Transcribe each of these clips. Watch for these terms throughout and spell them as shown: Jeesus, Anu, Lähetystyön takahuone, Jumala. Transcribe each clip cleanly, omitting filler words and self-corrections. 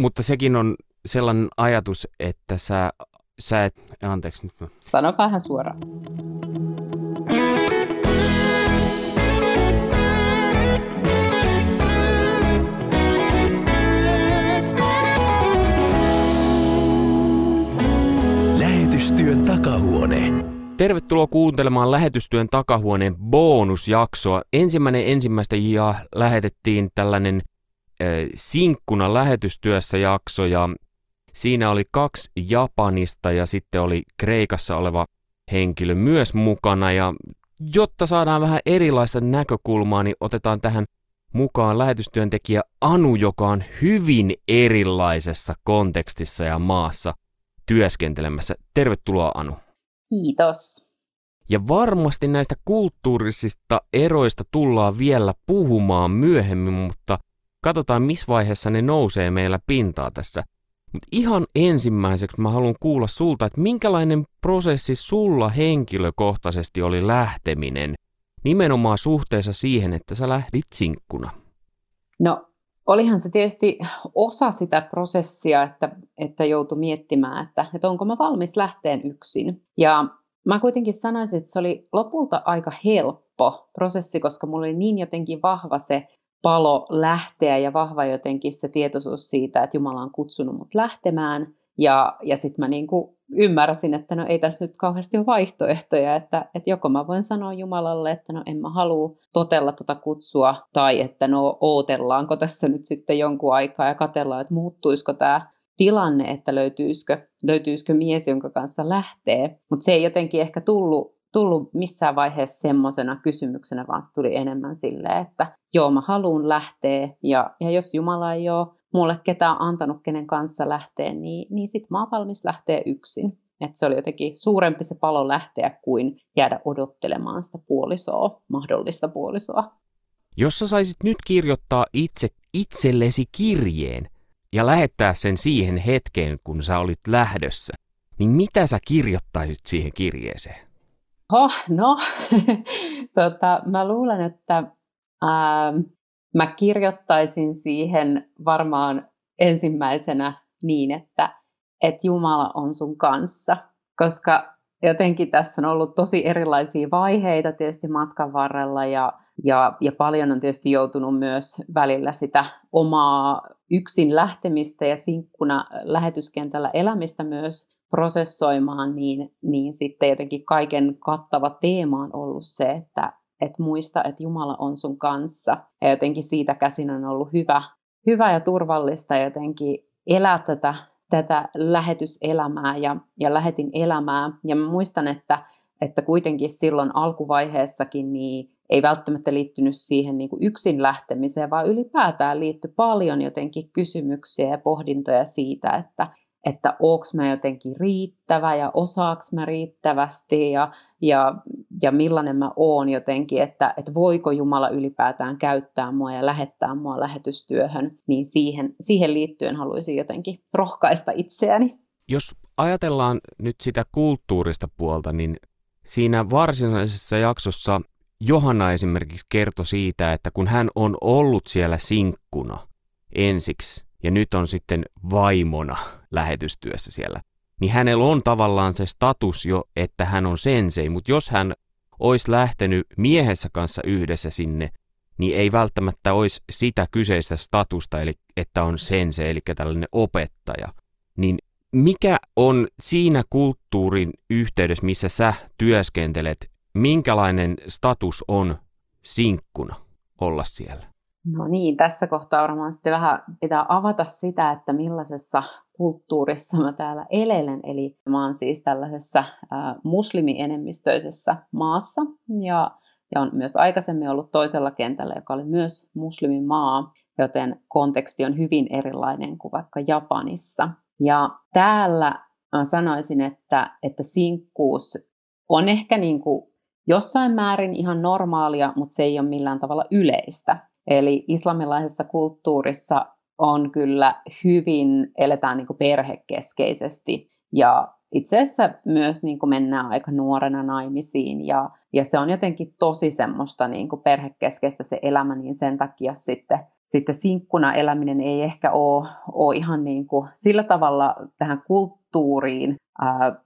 Mutta sekin on sellainen ajatus, että sä et... Anteeksi nyt. Sanokaa ihan suoraan. Lähetystyön takahuone. Tervetuloa kuuntelemaan Lähetystyön takahuoneen bonusjaksoa. 1.1. lähetettiin tällainen sinkkuna lähetystyössä jakso, ja siinä oli 2 Japanista ja sitten oli Kreikassa oleva henkilö myös mukana, ja jotta saadaan vähän erilaista näkökulmaa, niin otetaan tähän mukaan lähetystyöntekijä Anu, joka on hyvin erilaisessa kontekstissa ja maassa työskentelemässä. Tervetuloa, Anu. Kiitos. Ja varmasti näistä kulttuurisista eroista tullaan vielä puhumaan myöhemmin, mutta katsotaan, missä vaiheessa ne nousee meillä pintaa tässä. Mutta ihan ensimmäiseksi mä haluan kuulla sulta, että minkälainen prosessi sulla henkilökohtaisesti oli lähteminen, nimenomaan suhteessa siihen, että sä lähdit sinkkuna? No, olihan se tietysti osa sitä prosessia, että joutui miettimään, että onko mä valmis lähteen yksin. Ja mä kuitenkin sanoisin, että se oli lopulta aika helppo prosessi, koska mulla oli niin jotenkin vahva se palo lähteä ja vahva jotenkin se tietoisuus siitä, että Jumala on kutsunut mut lähtemään. Ja sitten mä niinku ymmärsin, että no ei tässä nyt kauheasti ole vaihtoehtoja, että joko mä voin sanoa Jumalalle, että no en mä halua totella tota kutsua, tai että no ootellaanko tässä nyt sitten jonkun aikaa ja katsellaan, että muuttuisiko tämä tilanne, että löytyisikö mies, jonka kanssa lähtee. Mutta se ei jotenkin ehkä tullut missään vaiheessa semmoisena kysymyksenä, vaan se tuli enemmän silleen, että joo, mä haluun lähteä, ja jos Jumala ei ole mulle ketään antanut, kenen kanssa lähteä, niin sit mä oon valmis lähteä yksin. Et se oli jotenkin suurempi se palo lähteä kuin jäädä odottelemaan sitä puolisoa, mahdollista puolisoa. Jos sä saisit nyt kirjoittaa itsellesi kirjeen ja lähettää sen siihen hetkeen, kun sä olit lähdössä, niin mitä sä kirjoittaisit siihen kirjeeseen? Mä luulen, että mä kirjoittaisin siihen varmaan ensimmäisenä niin, että Jumala on sun kanssa, koska jotenkin tässä on ollut tosi erilaisia vaiheita tietysti matkan varrella ja paljon on tietysti joutunut myös välillä sitä omaa yksin lähtemistä ja sinkkuna lähetyskentällä elämistä myös prosessoimaan, niin sitten jotenkin kaiken kattava teema on ollut se, että muista, että Jumala on sun kanssa. Ja jotenkin siitä käsin on ollut hyvä ja turvallista jotenkin elää tätä lähetyselämää ja lähetin elämää. Ja mä muistan, että kuitenkin silloin alkuvaiheessakin niin ei välttämättä liittynyt siihen niin kuin yksin lähtemiseen, vaan ylipäätään liittyi paljon jotenkin kysymyksiä ja pohdintoja siitä, että oonks mä jotenkin riittävä ja osaaks mä riittävästi ja millainen mä oon jotenkin, että voiko Jumala ylipäätään käyttää mua ja lähettää mua lähetystyöhön, niin siihen liittyen haluaisin jotenkin rohkaista itseäni. Jos ajatellaan nyt sitä kulttuurista puolta, niin siinä varsinaisessa jaksossa Johanna esimerkiksi kertoi siitä, että kun hän on ollut siellä sinkkuna ensiksi, ja nyt on sitten vaimona lähetystyössä siellä, niin hänellä on tavallaan se status jo, että hän on sensei, mutta jos hän olisi lähtenyt miehensä kanssa yhdessä sinne, niin ei välttämättä olisi sitä kyseistä statusta, eli että on sensei, eli tällainen opettaja. Niin mikä on siinä kulttuurin yhteydessä, missä sä työskentelet, minkälainen status on sinkkuna olla siellä? No niin, tässä kohtaa varmaan sitten vähän pitää avata sitä, että millaisessa kulttuurissa mä täällä elelen. Eli mä oon siis tällaisessa muslimienemmistöisessä maassa ja on myös aikaisemmin ollut toisella kentällä, joka oli myös muslimimaa, joten konteksti on hyvin erilainen kuin vaikka Japanissa. Ja täällä mä sanoisin, että sinkkuus on ehkä niin kuin jossain määrin ihan normaalia, mutta se ei ole millään tavalla yleistä. Eli islamilaisessa kulttuurissa on kyllä hyvin, eletään niin kuin perhekeskeisesti ja itse asiassa myös niin kuin mennään aika nuorena naimisiin ja se on jotenkin tosi semmoista niin kuin perhekeskeistä se elämä, niin sen takia sitten sitten sinkkuna eläminen ei ehkä ole ihan niin kuin sillä tavalla tähän kulttuuriin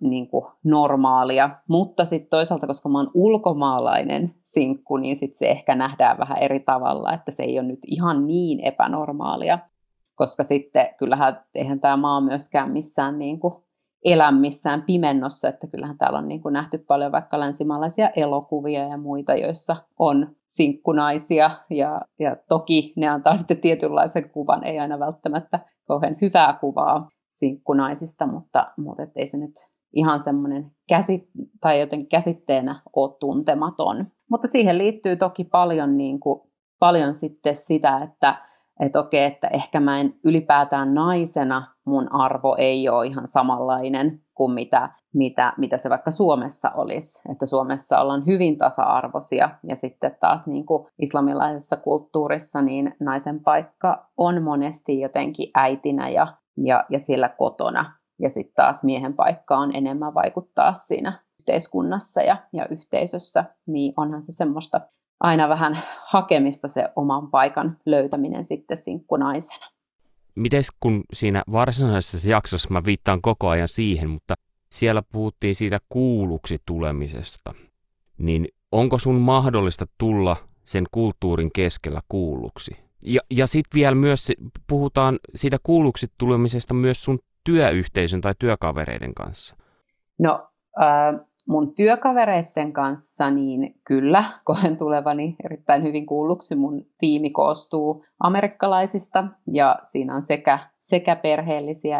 niin kuin normaalia, mutta sitten toisaalta, koska mä oon ulkomaalainen sinkku, niin sitten se ehkä nähdään vähän eri tavalla, että se ei ole nyt ihan niin epänormaalia, koska sitten kyllähän eihän tämä maa myöskään missään niin kuin elä missään pimennossa, että kyllähän täällä on niin kuin nähty paljon vaikka länsimaalaisia elokuvia ja muita, joissa on sinkkunaisia ja toki ne antaa sitten tietynlaisen kuvan, ei aina välttämättä kauhean hyvää kuvaa sinkkunaisista, mutta ei se nyt ihan semmoinen tai joten käsitteenä ole tuntematon. Mutta siihen liittyy toki paljon, niin kuin, paljon sitten sitä, että okei, että ehkä mä en ylipäätään naisena, mun arvo ei ole ihan samanlainen kuin mitä se vaikka Suomessa olisi. Että Suomessa ollaan hyvin tasa-arvoisia ja sitten taas niin kuin islamilaisessa kulttuurissa niin naisen paikka on monesti jotenkin äitinä ja siellä kotona. Ja sitten taas miehen paikka on enemmän vaikuttaa siinä yhteiskunnassa ja yhteisössä, niin onhan se semmoista aina vähän hakemista se oman paikan löytäminen sitten sinkkunaisena. Mites kun siinä varsinaisessa jaksossa, mä viittaan koko ajan siihen, mutta siellä puhuttiin siitä kuulluksi tulemisesta, niin onko sun mahdollista tulla sen kulttuurin keskellä kuulluksi? Ja sitten vielä myös puhutaan siitä kuulluksi tulemisesta myös sun työyhteisön tai työkavereiden kanssa. No, mun työkavereiden kanssa niin kyllä koen tulevani erittäin hyvin kuulluksi. Mun tiimi koostuu amerikkalaisista ja siinä on sekä perheellisiä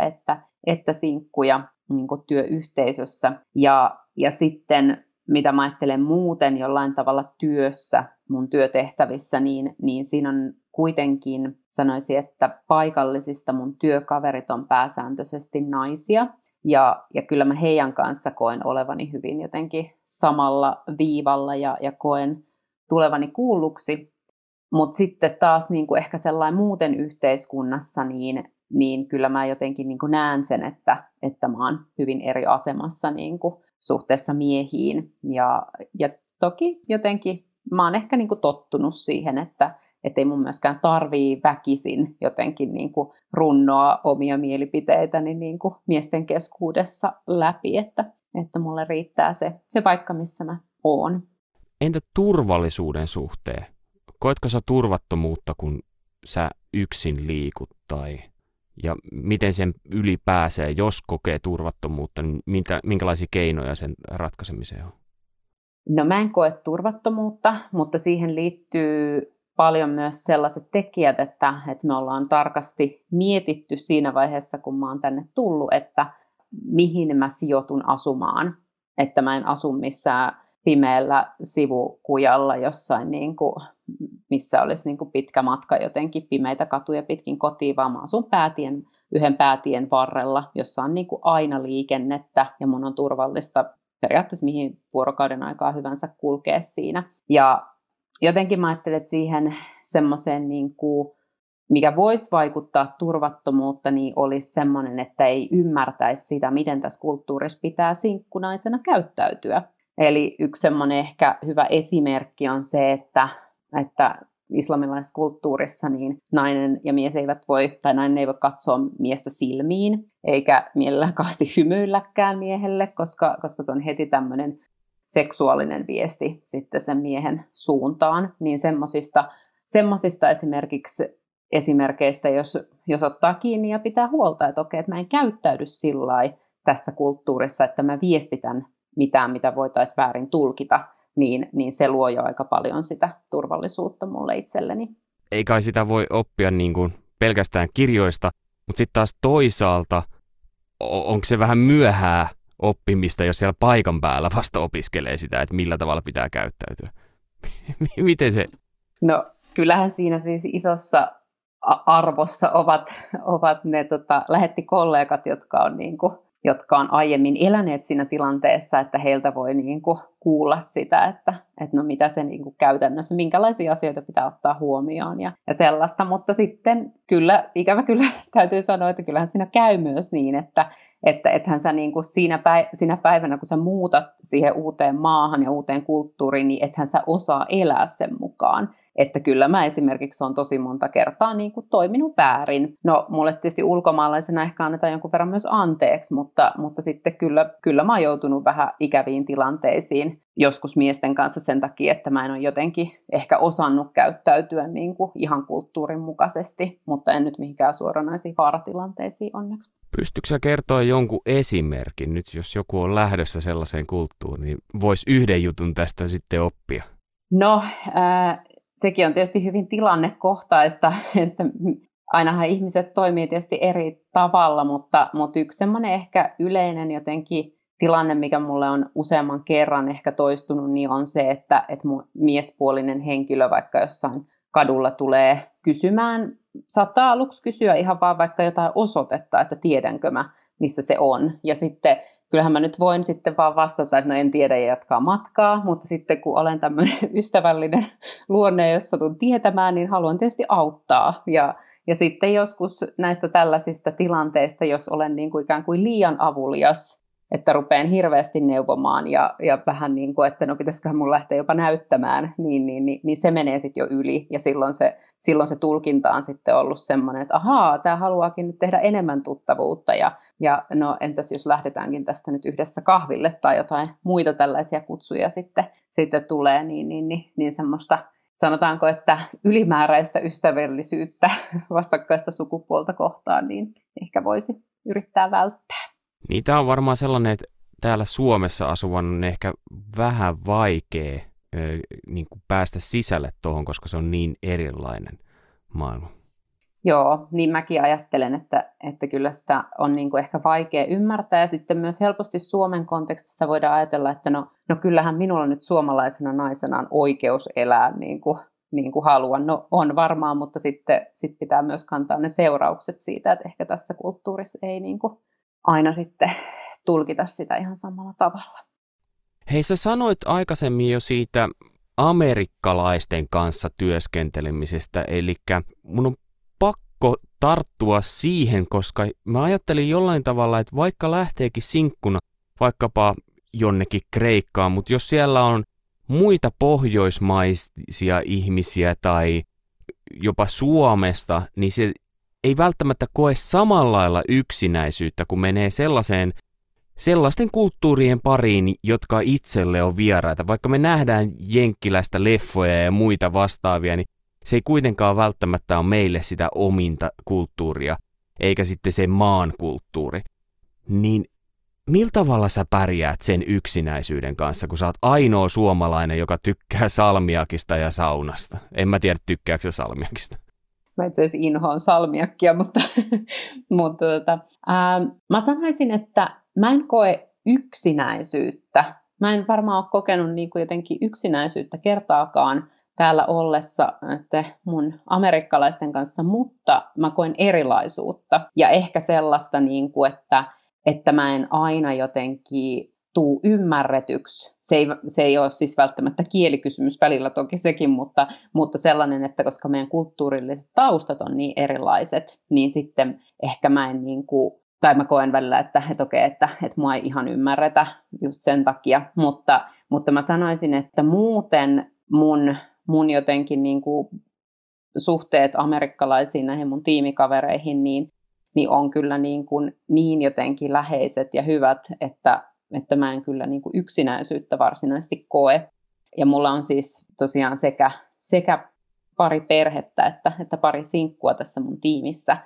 että sinkkuja niin kuin työyhteisössä. Ja sitten mitä mä ajattelen muuten jollain tavalla työssä, mun työtehtävissä, niin siinä on kuitenkin sanoisin, että paikallisista mun työkaverit on pääsääntöisesti naisia. Ja kyllä mä heidän kanssa koen olevani hyvin jotenkin samalla viivalla ja koen tulevani kuulluksi. Mutta sitten taas niin kuin ehkä sellainen muuten yhteiskunnassa, niin kyllä mä jotenkin niin kuin näen sen, että mä oon hyvin eri asemassa niin kuin suhteessa miehiin. Ja toki jotenkin mä oon ehkä niin kuin tottunut siihen, että ei mun myöskään tarvii väkisin jotenkin niin kuin runnoa omia mielipiteitäni niin kuin miesten keskuudessa läpi, että mulle riittää se paikka, missä mä oon. Entä turvallisuuden suhteen? Koetko sä turvattomuutta, kun sä yksin liikut tai ja miten sen yli pääsee, jos kokee turvattomuutta, niin minkälaisia keinoja sen ratkaisemiseen on? No mä en koe turvattomuutta, mutta siihen liittyy paljon myös sellaiset tekijät, että me ollaan tarkasti mietitty siinä vaiheessa, kun mä oon tänne tullut, että mihin mä sijoitun asumaan. Että mä en asu missään pimeällä sivukujalla jossain, niin kuin, missä olisi niin kuin pitkä matka jotenkin pimeitä katuja pitkin kotiin, vaan mä asun yhden päätien varrella, jossa on niin kuin aina liikennettä ja mun on turvallista periaatteessa mihin vuorokauden aikaa hyvänsä kulkea siinä. Ja jotenkin mä ajattelen, että siihen semmoiseen, niin kuin, mikä voisi vaikuttaa turvattomuutta, niin olisi semmoinen, että ei ymmärtäisi sitä, miten tässä kulttuurissa pitää sinkkunaisena käyttäytyä. Eli yksi semmoinen ehkä hyvä esimerkki on se, että islamilaisessa kulttuurissa niin nainen ja mies eivät voi, tai nainen ei voi katsoa miestä silmiin, eikä mielellään kaasti hymyilläkään miehelle, koska se on heti tämmöinen seksuaalinen viesti sitten sen miehen suuntaan, niin semmoisista esimerkkeistä, jos ottaa kiinni ja pitää huolta, että okei, että mä en käyttäydy sillain tässä kulttuurissa, että mä viestitän mitään, mitä voitaisiin väärin tulkita, niin se luo jo aika paljon sitä turvallisuutta mulle itselleni. Ei kai sitä voi oppia niin kuin pelkästään kirjoista, mutta sitten taas toisaalta, onko se vähän myöhää oppimista, jos siellä paikan päällä vasta opiskelee sitä, että millä tavalla pitää käyttäytyä? Miten se? No kyllähän siinä siis isossa arvossa ovat ne lähettikollegat, jotka on aiemmin eläneet siinä tilanteessa, että heiltä voi kuulla sitä, että no mitä se niin kuin käytännössä, minkälaisia asioita pitää ottaa huomioon ja sellaista. Mutta sitten kyllä, ikävä kyllä täytyy sanoa, että kyllähän siinä käy myös niin, että ethän sä niin kuin siinä päivänä, kun sä muutat siihen uuteen maahan ja uuteen kulttuuriin, niin ethän sä osaa elää sen mukaan. Että kyllä mä esimerkiksi olen tosi monta kertaa niin kuin toiminut väärin. No mulle tietysti ulkomaalaisena ehkä annetaan jonkun verran myös anteeksi, mutta sitten kyllä mä oon joutunut vähän ikäviin tilanteisiin joskus miesten kanssa sen takia, että mä en ole jotenkin ehkä osannut käyttäytyä niin kuin ihan kulttuurin mukaisesti, mutta en nyt mihinkään suoranaisiin vaaratilanteisiin onneksi. Pystytkö sä kertoa jonkun esimerkin nyt, jos joku on lähdössä sellaiseen kulttuuriin, niin voisi yhden jutun tästä sitten oppia? No, sekin on tietysti hyvin tilannekohtaista, että ainahan ihmiset toimii tietysti eri tavalla, mutta yksi semmoinen ehkä yleinen jotenkin tilanne, mikä mulle on useamman kerran ehkä toistunut, niin on se, että mun miespuolinen henkilö vaikka jossain kadulla tulee kysymään, saattaa aluksi kysyä ihan vaan vaikka jotain osoitetta, että tiedänkö mä, missä se on. Ja sitten kyllähän mä nyt voin sitten vaan vastata, että no en tiedä ja jatkaa matkaa, mutta sitten kun olen tämmöinen ystävällinen luonne, jos satun tietämään, niin haluan tietysti auttaa. Ja sitten joskus näistä tällaisista tilanteista, jos olen niin kuin ikään kuin liian avulias, että rupean hirveästi neuvomaan ja vähän niin kuin, että no pitäisiköhän mun lähteä jopa näyttämään, niin se menee sitten jo yli. Ja silloin se tulkinta on sitten ollut semmoinen, että ahaa, tämä haluaakin nyt tehdä enemmän tuttavuutta ja no entäs jos lähdetäänkin tästä nyt yhdessä kahville tai jotain muita tällaisia kutsuja sitten tulee, niin semmoista sanotaanko, että ylimääräistä ystävällisyyttä vastakkaista sukupuolta kohtaan, niin ehkä voisi yrittää välttää. Niin tämä on varmaan sellainen, että täällä Suomessa asuvan on ehkä vähän vaikea niin kuin päästä sisälle tuohon, koska se on niin erilainen maailma. Joo, niin mäkin ajattelen, että kyllä sitä on niin kuin ehkä vaikea ymmärtää. Ja sitten myös helposti Suomen kontekstista voidaan ajatella, että no kyllähän minulla nyt suomalaisena naisena on oikeus elää niin kuin haluan. No on varmaan, mutta sitten pitää myös kantaa ne seuraukset siitä, että ehkä tässä kulttuurissa ei niin kuin aina sitten tulkita sitä ihan samalla tavalla. Hei, sä sanoit aikaisemmin jo siitä amerikkalaisten kanssa työskentelemisestä, eli mun on pakko tarttua siihen, koska mä ajattelin jollain tavalla, että vaikka lähteekin sinkkuna vaikkapa jonnekin Kreikkaan, mutta jos siellä on muita pohjoismaisia ihmisiä tai jopa Suomesta, niin se ei välttämättä koe samalla lailla yksinäisyyttä, kun menee sellaisten kulttuurien pariin, jotka itselle on vieraita. Vaikka me nähdään jenkkiläistä leffoja ja muita vastaavia, niin se ei kuitenkaan välttämättä ole meille sitä ominta kulttuuria, eikä sitten se maan kulttuuri. Niin millä tavalla sä pärjäät sen yksinäisyyden kanssa, kun sä oot ainoa suomalainen, joka tykkää salmiakista ja saunasta? En mä tiedä, tykkääkö sä salmiakista. Mä itse asiassa inhoan salmiakkia, mutta mä sanoisin, että mä en koe yksinäisyyttä. Mä en varmaan ole kokenut niin kuin jotenkin yksinäisyyttä kertaakaan täällä ollessa että mun amerikkalaisten kanssa, mutta mä koen erilaisuutta. Ja ehkä sellaista, niin kuin, että mä en aina jotenkin tuu ymmärretyksi. Se ei ole siis välttämättä kielikysymys välillä toki sekin, mutta sellainen, että koska meidän kulttuurilliset taustat on niin erilaiset, niin sitten ehkä mä en niin kuin, tai mä koen välillä, että mua ei ihan ymmärretä just sen takia, mutta mä sanoisin, että muuten mun jotenkin niin kuin suhteet amerikkalaisiin näihin mun tiimikavereihin, niin on kyllä niin jotenkin läheiset ja hyvät, että mä en kyllä niin kuin yksinäisyyttä varsinaisesti koe. Ja mulla on siis tosiaan sekä pari perhettä että pari sinkkua tässä mun tiimissä.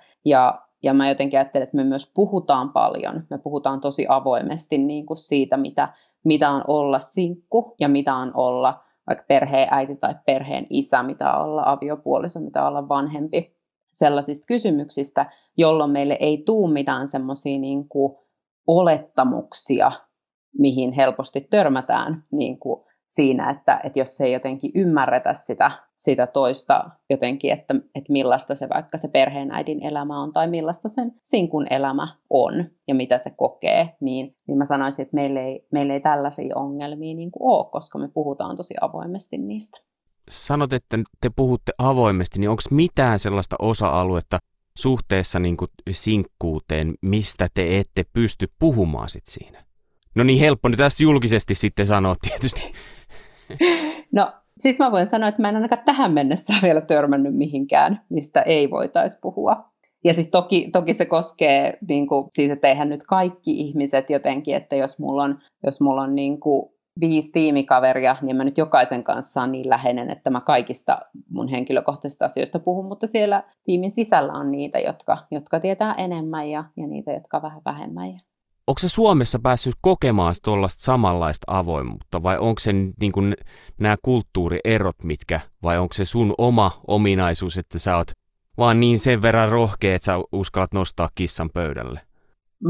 Ja mä jotenkin ajattelen, että me myös puhutaan paljon. Me puhutaan tosi avoimesti niin kuin siitä, mitä on olla sinkku ja mitä on olla vaikka perheen äiti tai perheen isä, mitä on olla aviopuoliso, mitä on olla vanhempi. Sellaisista kysymyksistä, jolloin meille ei tule mitään semmoisia niin kuin olettamuksia, mihin helposti törmätään niin kuin siinä, että jos ei jotenkin ymmärretä sitä toista jotenkin, että millaista se vaikka se perheenäidin elämä on tai millaista sen sinkun elämä on ja mitä se kokee, niin mä sanoisin, että meillä ei tällaisia ongelmia niin kuin ole, koska me puhutaan tosi avoimesti niistä. Sanot, että te puhutte avoimesti, niin onko mitään sellaista osa-aluetta suhteessa niin kuin sinkkuuteen, mistä te ette pysty puhumaan sit siinä? No niin helppo nyt tässä julkisesti sitten sanoa tietysti. No siis mä voin sanoa, että mä en ainakaan tähän mennessä vielä törmännyt mihinkään, mistä ei voitaisi puhua. Ja siis toki se koskee, niin kuin, siis että eihän nyt kaikki ihmiset jotenkin, että jos mulla on niin kuin 5 tiimikaveria, niin mä nyt jokaisen kanssa on niin läheinen, että mä kaikista mun henkilökohtaisista asioista puhun, mutta siellä tiimin sisällä on niitä, jotka tietää enemmän ja niitä, jotka vähän vähemmän. Onko se Suomessa päässyt kokemaan tuollaista samanlaista avoimuutta vai onko se niin kuin nämä kulttuurierot mitkä vai onko se sun oma ominaisuus, että sä oot vaan niin sen verran rohkea, että sä uskallat nostaa kissan pöydälle?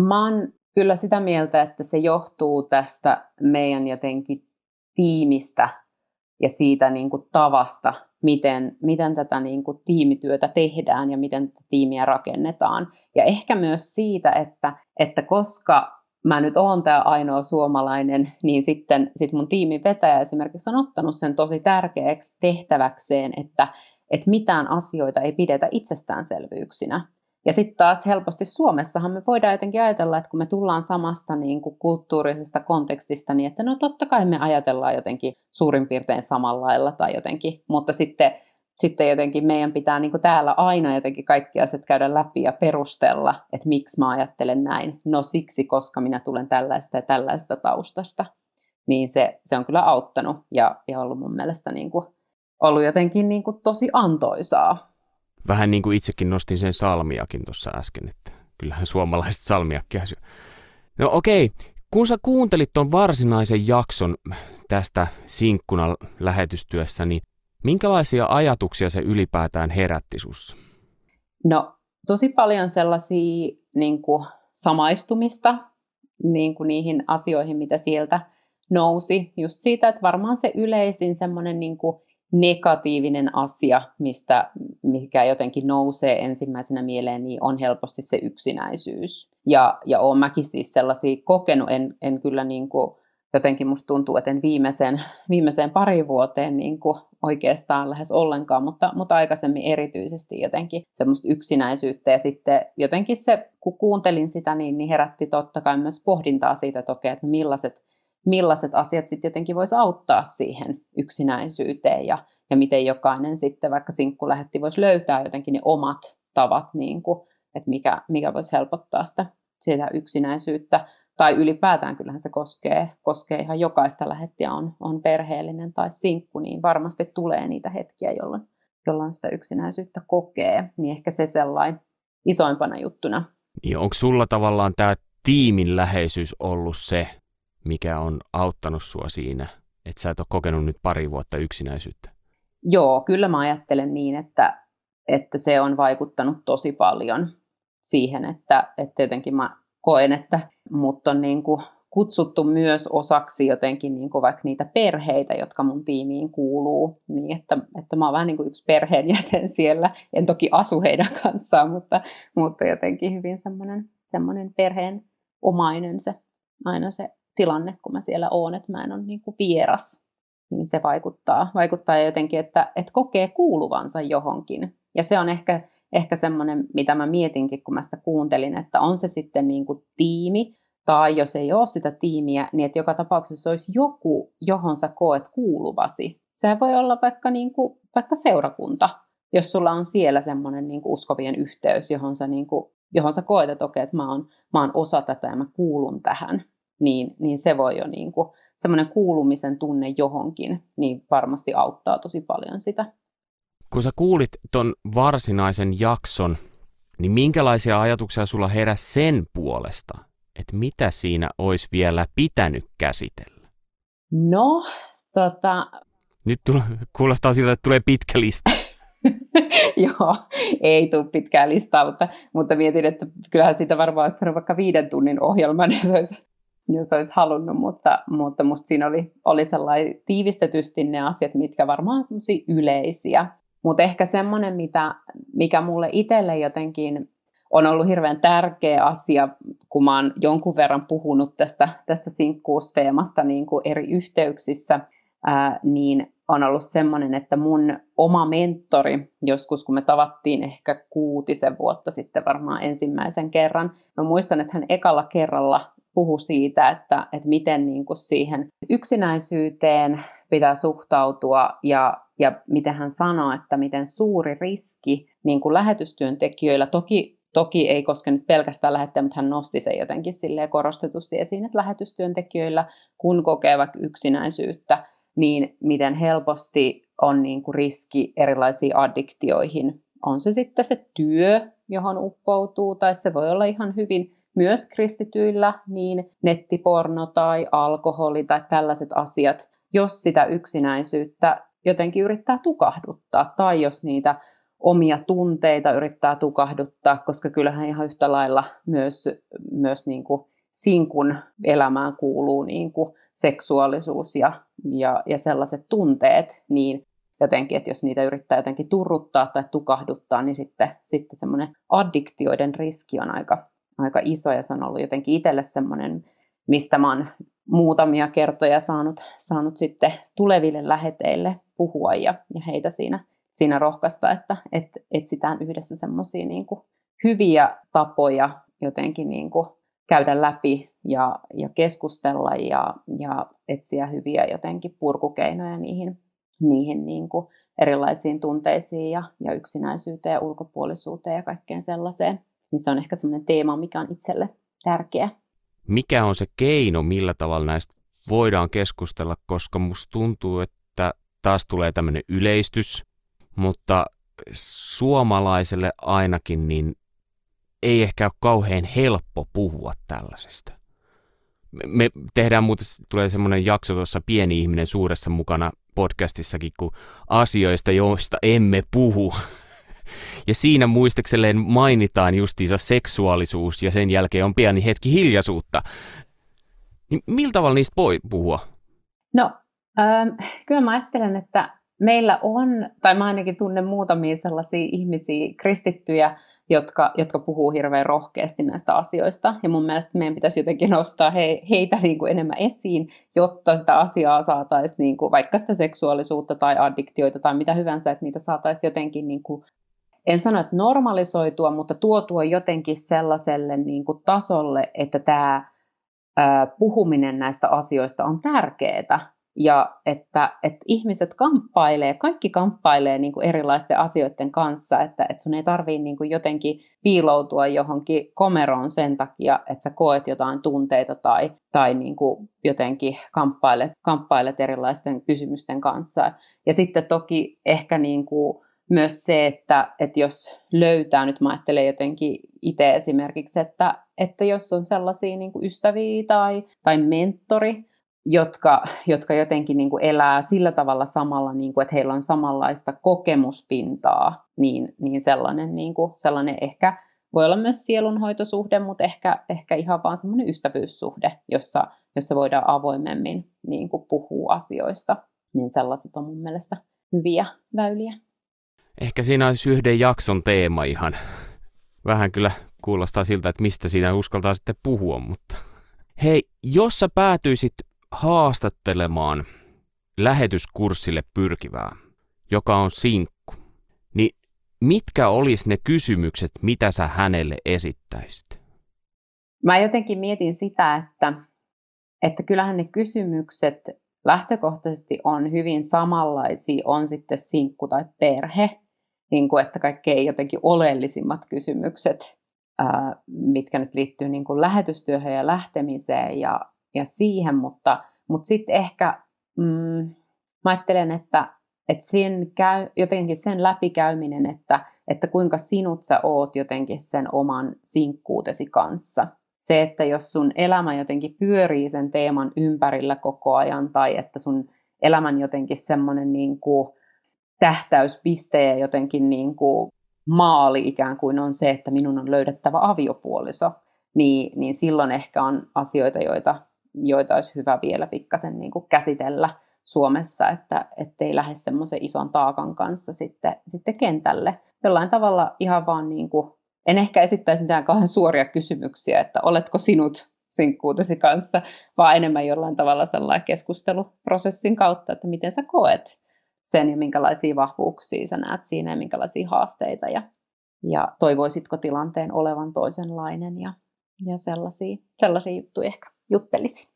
Mä oon kyllä sitä mieltä, että se johtuu tästä meidän jotenkin tiimistä ja siitä niin kuin tavasta, miten tätä niin kuin tiimityötä tehdään ja miten tätä tiimiä rakennetaan. Ja ehkä myös siitä, että koska mä nyt oon tää ainoa suomalainen, niin sitten mun tiimin vetäjä esimerkiksi on ottanut sen tosi tärkeäksi tehtäväkseen, että mitään asioita ei pidetä itsestäänselvyyksinä. Ja sitten taas helposti Suomessahan me voidaan jotenkin ajatella, että kun me tullaan samasta niin kuin kulttuurisesta kontekstista, niin että no totta kai me ajatellaan jotenkin suurin piirtein samalla lailla tai jotenkin, mutta sitten jotenkin meidän pitää niin kuin täällä aina jotenkin kaikki asiat käydä läpi ja perustella, että miksi mä ajattelen näin. No siksi, koska minä tulen tällaista ja tällaista taustasta. Niin se on kyllä auttanut ja ollut mun mielestä niin kuin, ollut jotenkin niin kuin tosi antoisaa. Vähän niin kuin itsekin nostin sen salmiakin tuossa äsken, että kyllähän suomalaiset salmiakkia syö. No okei, kun sä kuuntelit ton varsinaisen jakson tästä sinkkuna lähetystyössä, niin minkälaisia ajatuksia se ylipäätään herätti sussa? No tosi paljon sellaisia niin kuin samaistumista niin kuin niihin asioihin, mitä sieltä nousi. Just siitä, että varmaan se yleisin semmoinen niin kuin negatiivinen asia, mikä jotenkin nousee ensimmäisenä mieleen, niin on helposti se yksinäisyys. Ja olen mäkin siis sellaisia kokenut, en kyllä niin kuin, jotenkin musta tuntuu, että en viimeiseen pariin vuoteen niin kuin oikeastaan lähes ollenkaan, mutta aikaisemmin erityisesti jotenkin semmoista yksinäisyyttä. Ja sitten jotenkin se, kun kuuntelin sitä, niin herätti totta kai myös pohdintaa siitä, että okei, että millaiset asiat sitten jotenkin voisi auttaa siihen yksinäisyyteen ja miten jokainen sitten vaikka sinkkulähetti voisi löytää jotenkin ne omat tavat, niin kuin, että mikä voisi helpottaa sitä yksinäisyyttä. Tai ylipäätään kyllähän se koskee ihan jokaista lähettiä, on perheellinen tai sinkku, niin varmasti tulee niitä hetkiä, jolloin sitä yksinäisyyttä kokee. Niin ehkä se sellainen isoimpana juttuna. Ja onko sulla tavallaan tämä tiimin läheisyys ollut se, mikä on auttanut sua siinä, että sä et ole kokenut nyt pari vuotta yksinäisyyttä? Joo, kyllä mä ajattelen niin, että se on vaikuttanut tosi paljon siihen, että jotenkin mä koen, että mut on niin kuin kutsuttu myös osaksi jotenkin niin kuin vaikka niitä perheitä, jotka mun tiimiin kuuluu, niin että mä oon vähän niin kuin yksi perheenjäsen siellä. En toki asu heidän kanssaan, mutta jotenkin hyvin semmoinen perheenomainen se aina se tilanne, kun mä siellä oon, että mä en ole niin kuin vieras, niin se vaikuttaa jotenkin, että kokee kuuluvansa johonkin. Ja se on ehkä semmoinen, mitä mä mietinkin, kun mä sitä kuuntelin, että on se sitten niin kuin tiimi, tai jos ei ole sitä tiimiä, niin että joka tapauksessa olisi joku, johon sä koet kuuluvasi. Sehän voi olla vaikka seurakunta, jos sulla on siellä semmoinen niin kuin uskovien yhteys, johon sä koet, että okei, että mä oon osa tätä ja mä kuulun tähän. Niin se voi jo niin kuin, semmoinen kuulumisen tunne johonkin, niin varmasti auttaa tosi paljon sitä. Kun sä kuulit ton varsinaisen jakson, niin minkälaisia ajatuksia sulla heräsi sen puolesta, että mitä siinä olisi vielä pitänyt käsitellä? No, nyt kuulostaa siltä, että tulee pitkä lista. Joo, ei tule pitkää listaa, mutta mietin, että kyllähän siitä varmaan olisi vaikka 5 tunnin ohjelma, niin se olisi jos olisi halunnut, mutta musta siinä oli sellainen tiivistetysti ne asiat, mitkä varmaan on sellaisia yleisiä. Mutta ehkä semmoinen, mikä mulle itselle jotenkin on ollut hirveän tärkeä asia, kun mä oon jonkun verran puhunut tästä sinkkuusteemasta niin kuin eri yhteyksissä, niin on ollut semmoinen, että mun oma mentori, joskus kun me tavattiin ehkä 6 vuotta sitten varmaan ensimmäisen kerran, mä muistan, että hän ekalla kerralla puhui siitä, että miten niin kuin siihen yksinäisyyteen pitää suhtautua ja miten hän sanoo, että miten suuri riski niin kuin lähetystyöntekijöillä, toki ei koskenut pelkästään lähettäjä, mutta hän nosti sen jotenkin silleen korostetusti esiin, että lähetystyöntekijöillä, kun kokee vaikka yksinäisyyttä, niin miten helposti on niin kuin riski erilaisiin addiktioihin. On se sitten se työ, johon uppoutuu, tai se voi olla ihan hyvin myös kristityillä, niin nettiporno tai alkoholi tai tällaiset asiat, jos sitä yksinäisyyttä jotenkin yrittää tukahduttaa, tai jos niitä omia tunteita yrittää tukahduttaa, koska kyllähän ihan yhtä lailla myös niin kuin sinkun elämään kuuluu niin kuin seksuaalisuus ja sellaiset tunteet, niin jotenkin, että jos niitä yrittää jotenkin turruttaa tai tukahduttaa, niin sitten semmoinen addiktioiden riski on aika iso, ja se on ollut jotenkin itselle semmoinen, mistä mä oon muutamia kertoja saanut sitten tuleville läheteille puhua ja heitä siinä rohkaista, että etsitään yhdessä semmoisia niin kuin hyviä tapoja jotenkin niin kuin käydä läpi ja keskustella ja etsiä hyviä jotenkin purkukeinoja niihin niin kuin erilaisiin tunteisiin ja yksinäisyyteen ja ulkopuolisuuteen ja kaikkeen sellaiseen. Niin se on ehkä semmoinen teema, mikä on itselle tärkeä. Mikä on se keino, millä tavalla näistä voidaan keskustella, koska musta tuntuu, että taas tulee tämmöinen yleistys, mutta suomalaiselle ainakin niin ei ehkä ole kauhean helppo puhua tällaisesta. Me tehdään muuten, tulee semmoinen jakso tuossa Pieni ihminen suuressa mukana podcastissakin, kun asioista, joista emme puhu. Ja siinä muistakselleen mainitaan justiinsa seksuaalisuus ja sen jälkeen on pieni hetki hiljaisuutta. Niin millä tavalla niistä voi puhua? No, kyllä mä ajattelen, että meillä on, tai mä ainakin tunnen muutamia sellaisia ihmisiä, kristittyjä, jotka puhuu hirveän rohkeasti näistä asioista. Ja mun mielestä meidän pitäisi jotenkin nostaa heitä niin kuin enemmän esiin, jotta sitä asiaa saataisiin, niin kuin, vaikka sitä seksuaalisuutta tai addiktioita tai mitä hyvänsä, että niitä saataisiin jotenkin, niin kuin, en sano, että normalisoitua, mutta tuotua jotenkin sellaiselle niin kuin tasolle, että tämä puhuminen näistä asioista on tärkeää. Ja että ihmiset kamppailee, kaikki kamppailee niin kuin erilaisten asioiden kanssa, että sun ei tarvitse niin kuin jotenkin piiloutua johonkin komeroon sen takia, että sä koet jotain tunteita tai niin kuin jotenkin kamppailet erilaisten kysymysten kanssa. Ja sitten toki ehkä niin kuin myös se, että jos löytää, nyt mä ajattelen jotenkin itse esimerkiksi, että jos on sellaisia niin kuin ystäviä tai mentori, jotka jotenkin niin kuin elää sillä tavalla samalla, niin kuin, että heillä on samanlaista kokemuspintaa, niin sellainen ehkä voi olla myös sielunhoitosuhde, mutta ehkä ihan vaan semmoinen ystävyyssuhde, jossa voidaan avoimemmin niin kuin puhua asioista. Niin sellaiset on mun mielestä hyviä väyliä. Ehkä siinä olisi yhden jakson teema ihan. Vähän kyllä kuulostaa siltä, että mistä siinä uskaltaa sitten puhua, mutta hei, jos sä päätyisit haastattelemaan lähetyskurssille pyrkivää, joka on sinkku, niin mitkä olisi ne kysymykset, mitä sä hänelle esittäisit? Mä jotenkin mietin sitä, että kyllähän ne kysymykset lähtökohtaisesti on hyvin samanlaisia, on sitten sinkku tai perhe, niin kuin että kaikkein jotenkin oleellisimmat kysymykset, mitkä nyt liittyy niin kuin lähetystyöhön ja lähtemiseen ja siihen, mutta sitten ehkä mä ajattelen, että jotenkin sen läpikäyminen, että kuinka sinut sä oot jotenkin sen oman sinkkuutesi kanssa. Se, että jos sun elämä jotenkin pyörii sen teeman ympärillä koko ajan, tai että sun elämän jotenkin semmoinen niin kuin tähtäyspiste ja jotenkin niin kuin maali ikään kuin on se, että minun on löydettävä aviopuoliso, niin silloin ehkä on asioita, joita joita olisi hyvä vielä pikkasen niin kuin käsitellä Suomessa, että ei lähde semmoisen ison taakan kanssa sitten kentälle. Jollain tavalla ihan vaan, niin kuin, en ehkä esittäisi mitään kauhean suoria kysymyksiä, että oletko sinut sinkkuutesi kanssa, vaan enemmän jollain tavalla sellainen keskusteluprosessin kautta, että miten sä koet sen ja minkälaisia vahvuuksia sä näet siinä ja minkälaisia haasteita ja toivoisitko tilanteen olevan toisenlainen ja sellaisia juttuja ehkä juttelisi.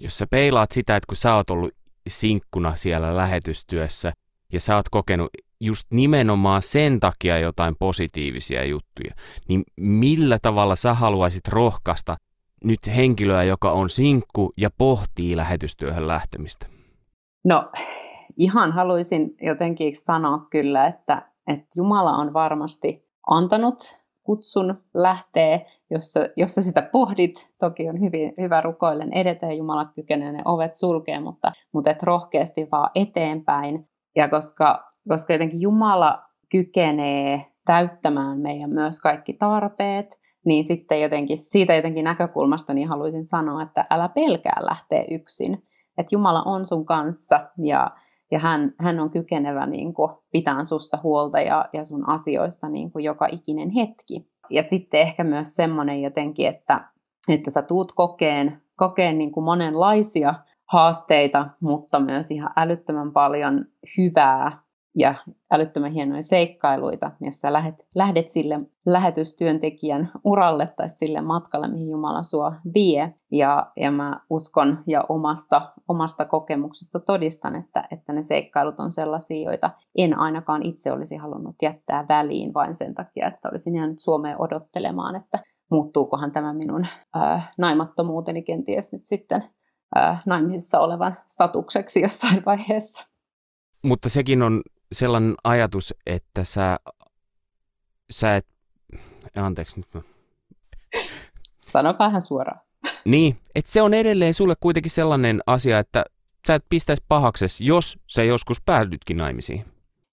Jos sä peilaat sitä, että kun sä oot ollut sinkkuna siellä lähetystyössä ja sä oot kokenut just nimenomaan sen takia jotain positiivisia juttuja, niin millä tavalla sä haluaisit rohkaista nyt henkilöä, joka on sinkku ja pohtii lähetystyöhön lähtemistä? No ihan haluaisin jotenkin sanoa kyllä, että Jumala on varmasti antanut kutsun lähtee, jossa sitä pohdit. Toki on hyvä rukoillen edetä ja Jumala kykenee ne ovet sulkee, mutta et rohkeasti vaan eteenpäin. Ja koska jotenkin Jumala kykenee täyttämään meidän myös kaikki tarpeet, niin sitten jotenkin siitä näkökulmasta niin haluaisin sanoa, että älä pelkää lähteä yksin. Että Jumala on sun kanssa ja hän on kykenevä niin kuin pitämään susta huolta ja sun asioista niin kuin joka ikinen hetki. Ja sitten ehkä myös semmoinen jotenkin, että sä tuut kokeen niin kuin monenlaisia haasteita, mutta myös ihan älyttömän paljon hyvää ja älyttömän hienoja seikkailuita, jos sä lähdet sille lähetystyöntekijän uralle tai sille matkalle, mihin Jumala sua vie. Ja mä uskon ja omasta kokemuksesta todistan, että ne seikkailut on sellaisia, joita en ainakaan itse olisi halunnut jättää väliin vain sen takia, että olisin jäänyt Suomeen odottelemaan, että muuttuukohan tämä minun naimattomuuteni kenties nyt sitten naimisissa olevan statukseksi jossain vaiheessa. Mutta sekin on sellainen ajatus, että sä et... Anteeksi nyt. Sano vähän suoraan. Niin, että se on edelleen sulle kuitenkin sellainen asia, että sä et pistäisi pahaksesi, jos sä joskus päädytkin naimisiin.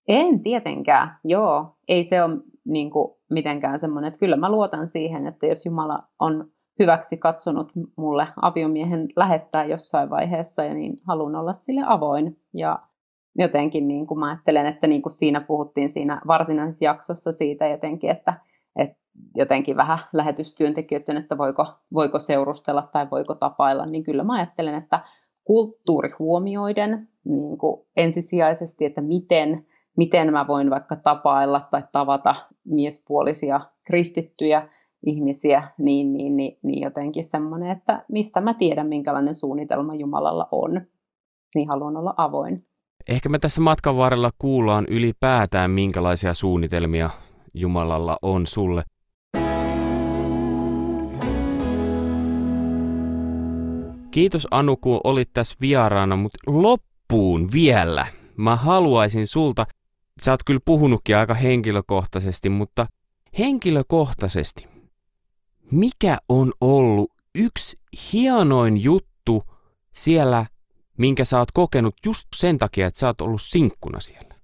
En tietenkään, joo. Ei se ole niin kuin mitenkään semmoinen, että kyllä mä luotan siihen, että jos Jumala on hyväksi katsonut mulle aviomiehen lähettää jossain vaiheessa, ja niin haluan olla sille avoin ja... Jotenkin niin kuin mä ajattelen, että niin kuin siinä puhuttiin siinä varsinaisessa jaksossa siitä jotenkin, että jotenkin vähän lähetystyöntekijöiden, että voiko seurustella tai voiko tapailla, niin kyllä mä ajattelen, että kulttuuri huomioiden niin kuin ensisijaisesti, että miten mä voin vaikka tapailla tai tavata miespuolisia kristittyjä ihmisiä, niin jotenkin semmoinen, että mistä mä tiedän, minkälainen suunnitelma Jumalalla on, niin haluan olla avoin. Ehkä me tässä matkan varrella kuullaan ylipäätään, minkälaisia suunnitelmia Jumalalla on sulle. Kiitos Anu, kun olit tässä vieraana, mutta loppuun vielä. Mä haluaisin sulta, sä oot kyllä puhunutkin aika henkilökohtaisesti, mutta henkilökohtaisesti, mikä on ollut yksi hienoin juttu siellä, minkä sä oot kokenut just sen takia, että sä oot ollut sinkkuna siellä?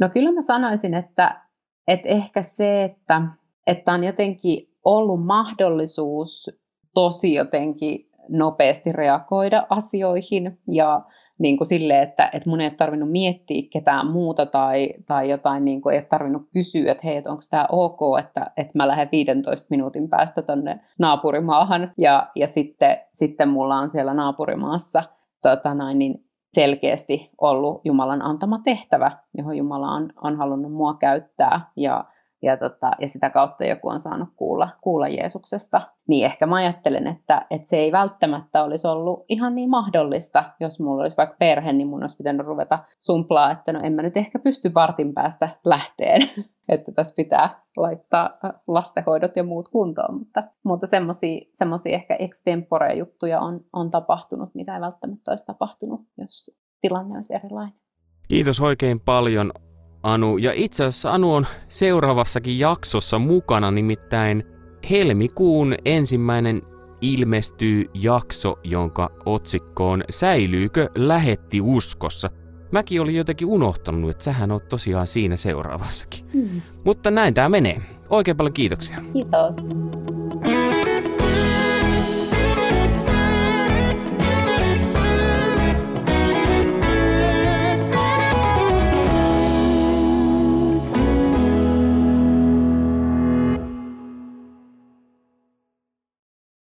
No kyllä mä sanoisin, että ehkä se, että on jotenkin ollut mahdollisuus tosi jotenkin nopeasti reagoida asioihin ja niin kuin silleen, että mun ei ole tarvinnut miettiä ketään muuta tai jotain, niin kuin ei ole tarvinnut kysyä, että hei, onko tämä ok, että mä lähden 15 minuutin päästä tonne naapurimaahan ja sitten mulla on siellä naapurimaassa niin selkeästi ollut Jumalan antama tehtävä, johon Jumala on halunnut mua käyttää ja sitä kautta joku on saanut kuulla Jeesuksesta. Niin ehkä mä ajattelen, että se ei välttämättä olisi ollut ihan niin mahdollista, jos mulla olisi vaikka perhe, niin mun olisi pitänyt ruveta sumplaa, että no en mä nyt ehkä pysty vartin päästä lähteen, että tässä pitää laittaa lastenhoidot ja muut kuntoon, mutta semmoisia ehkä extemporea juttuja on tapahtunut, mitä ei välttämättä olisi tapahtunut, jos tilanne olisi erilainen. Kiitos oikein paljon, Anu. Ja itse asiassa Anu on seuraavassakin jaksossa mukana, nimittäin helmikuun 1. ilmestyy jakso, jonka otsikko on Säilyykö lähetti uskossa? Mäkin olin jotenkin unohtanut, että sähän oot tosiaan siinä seuraavassakin. Mutta näin tää menee. Oikein paljon kiitoksia. Kiitos.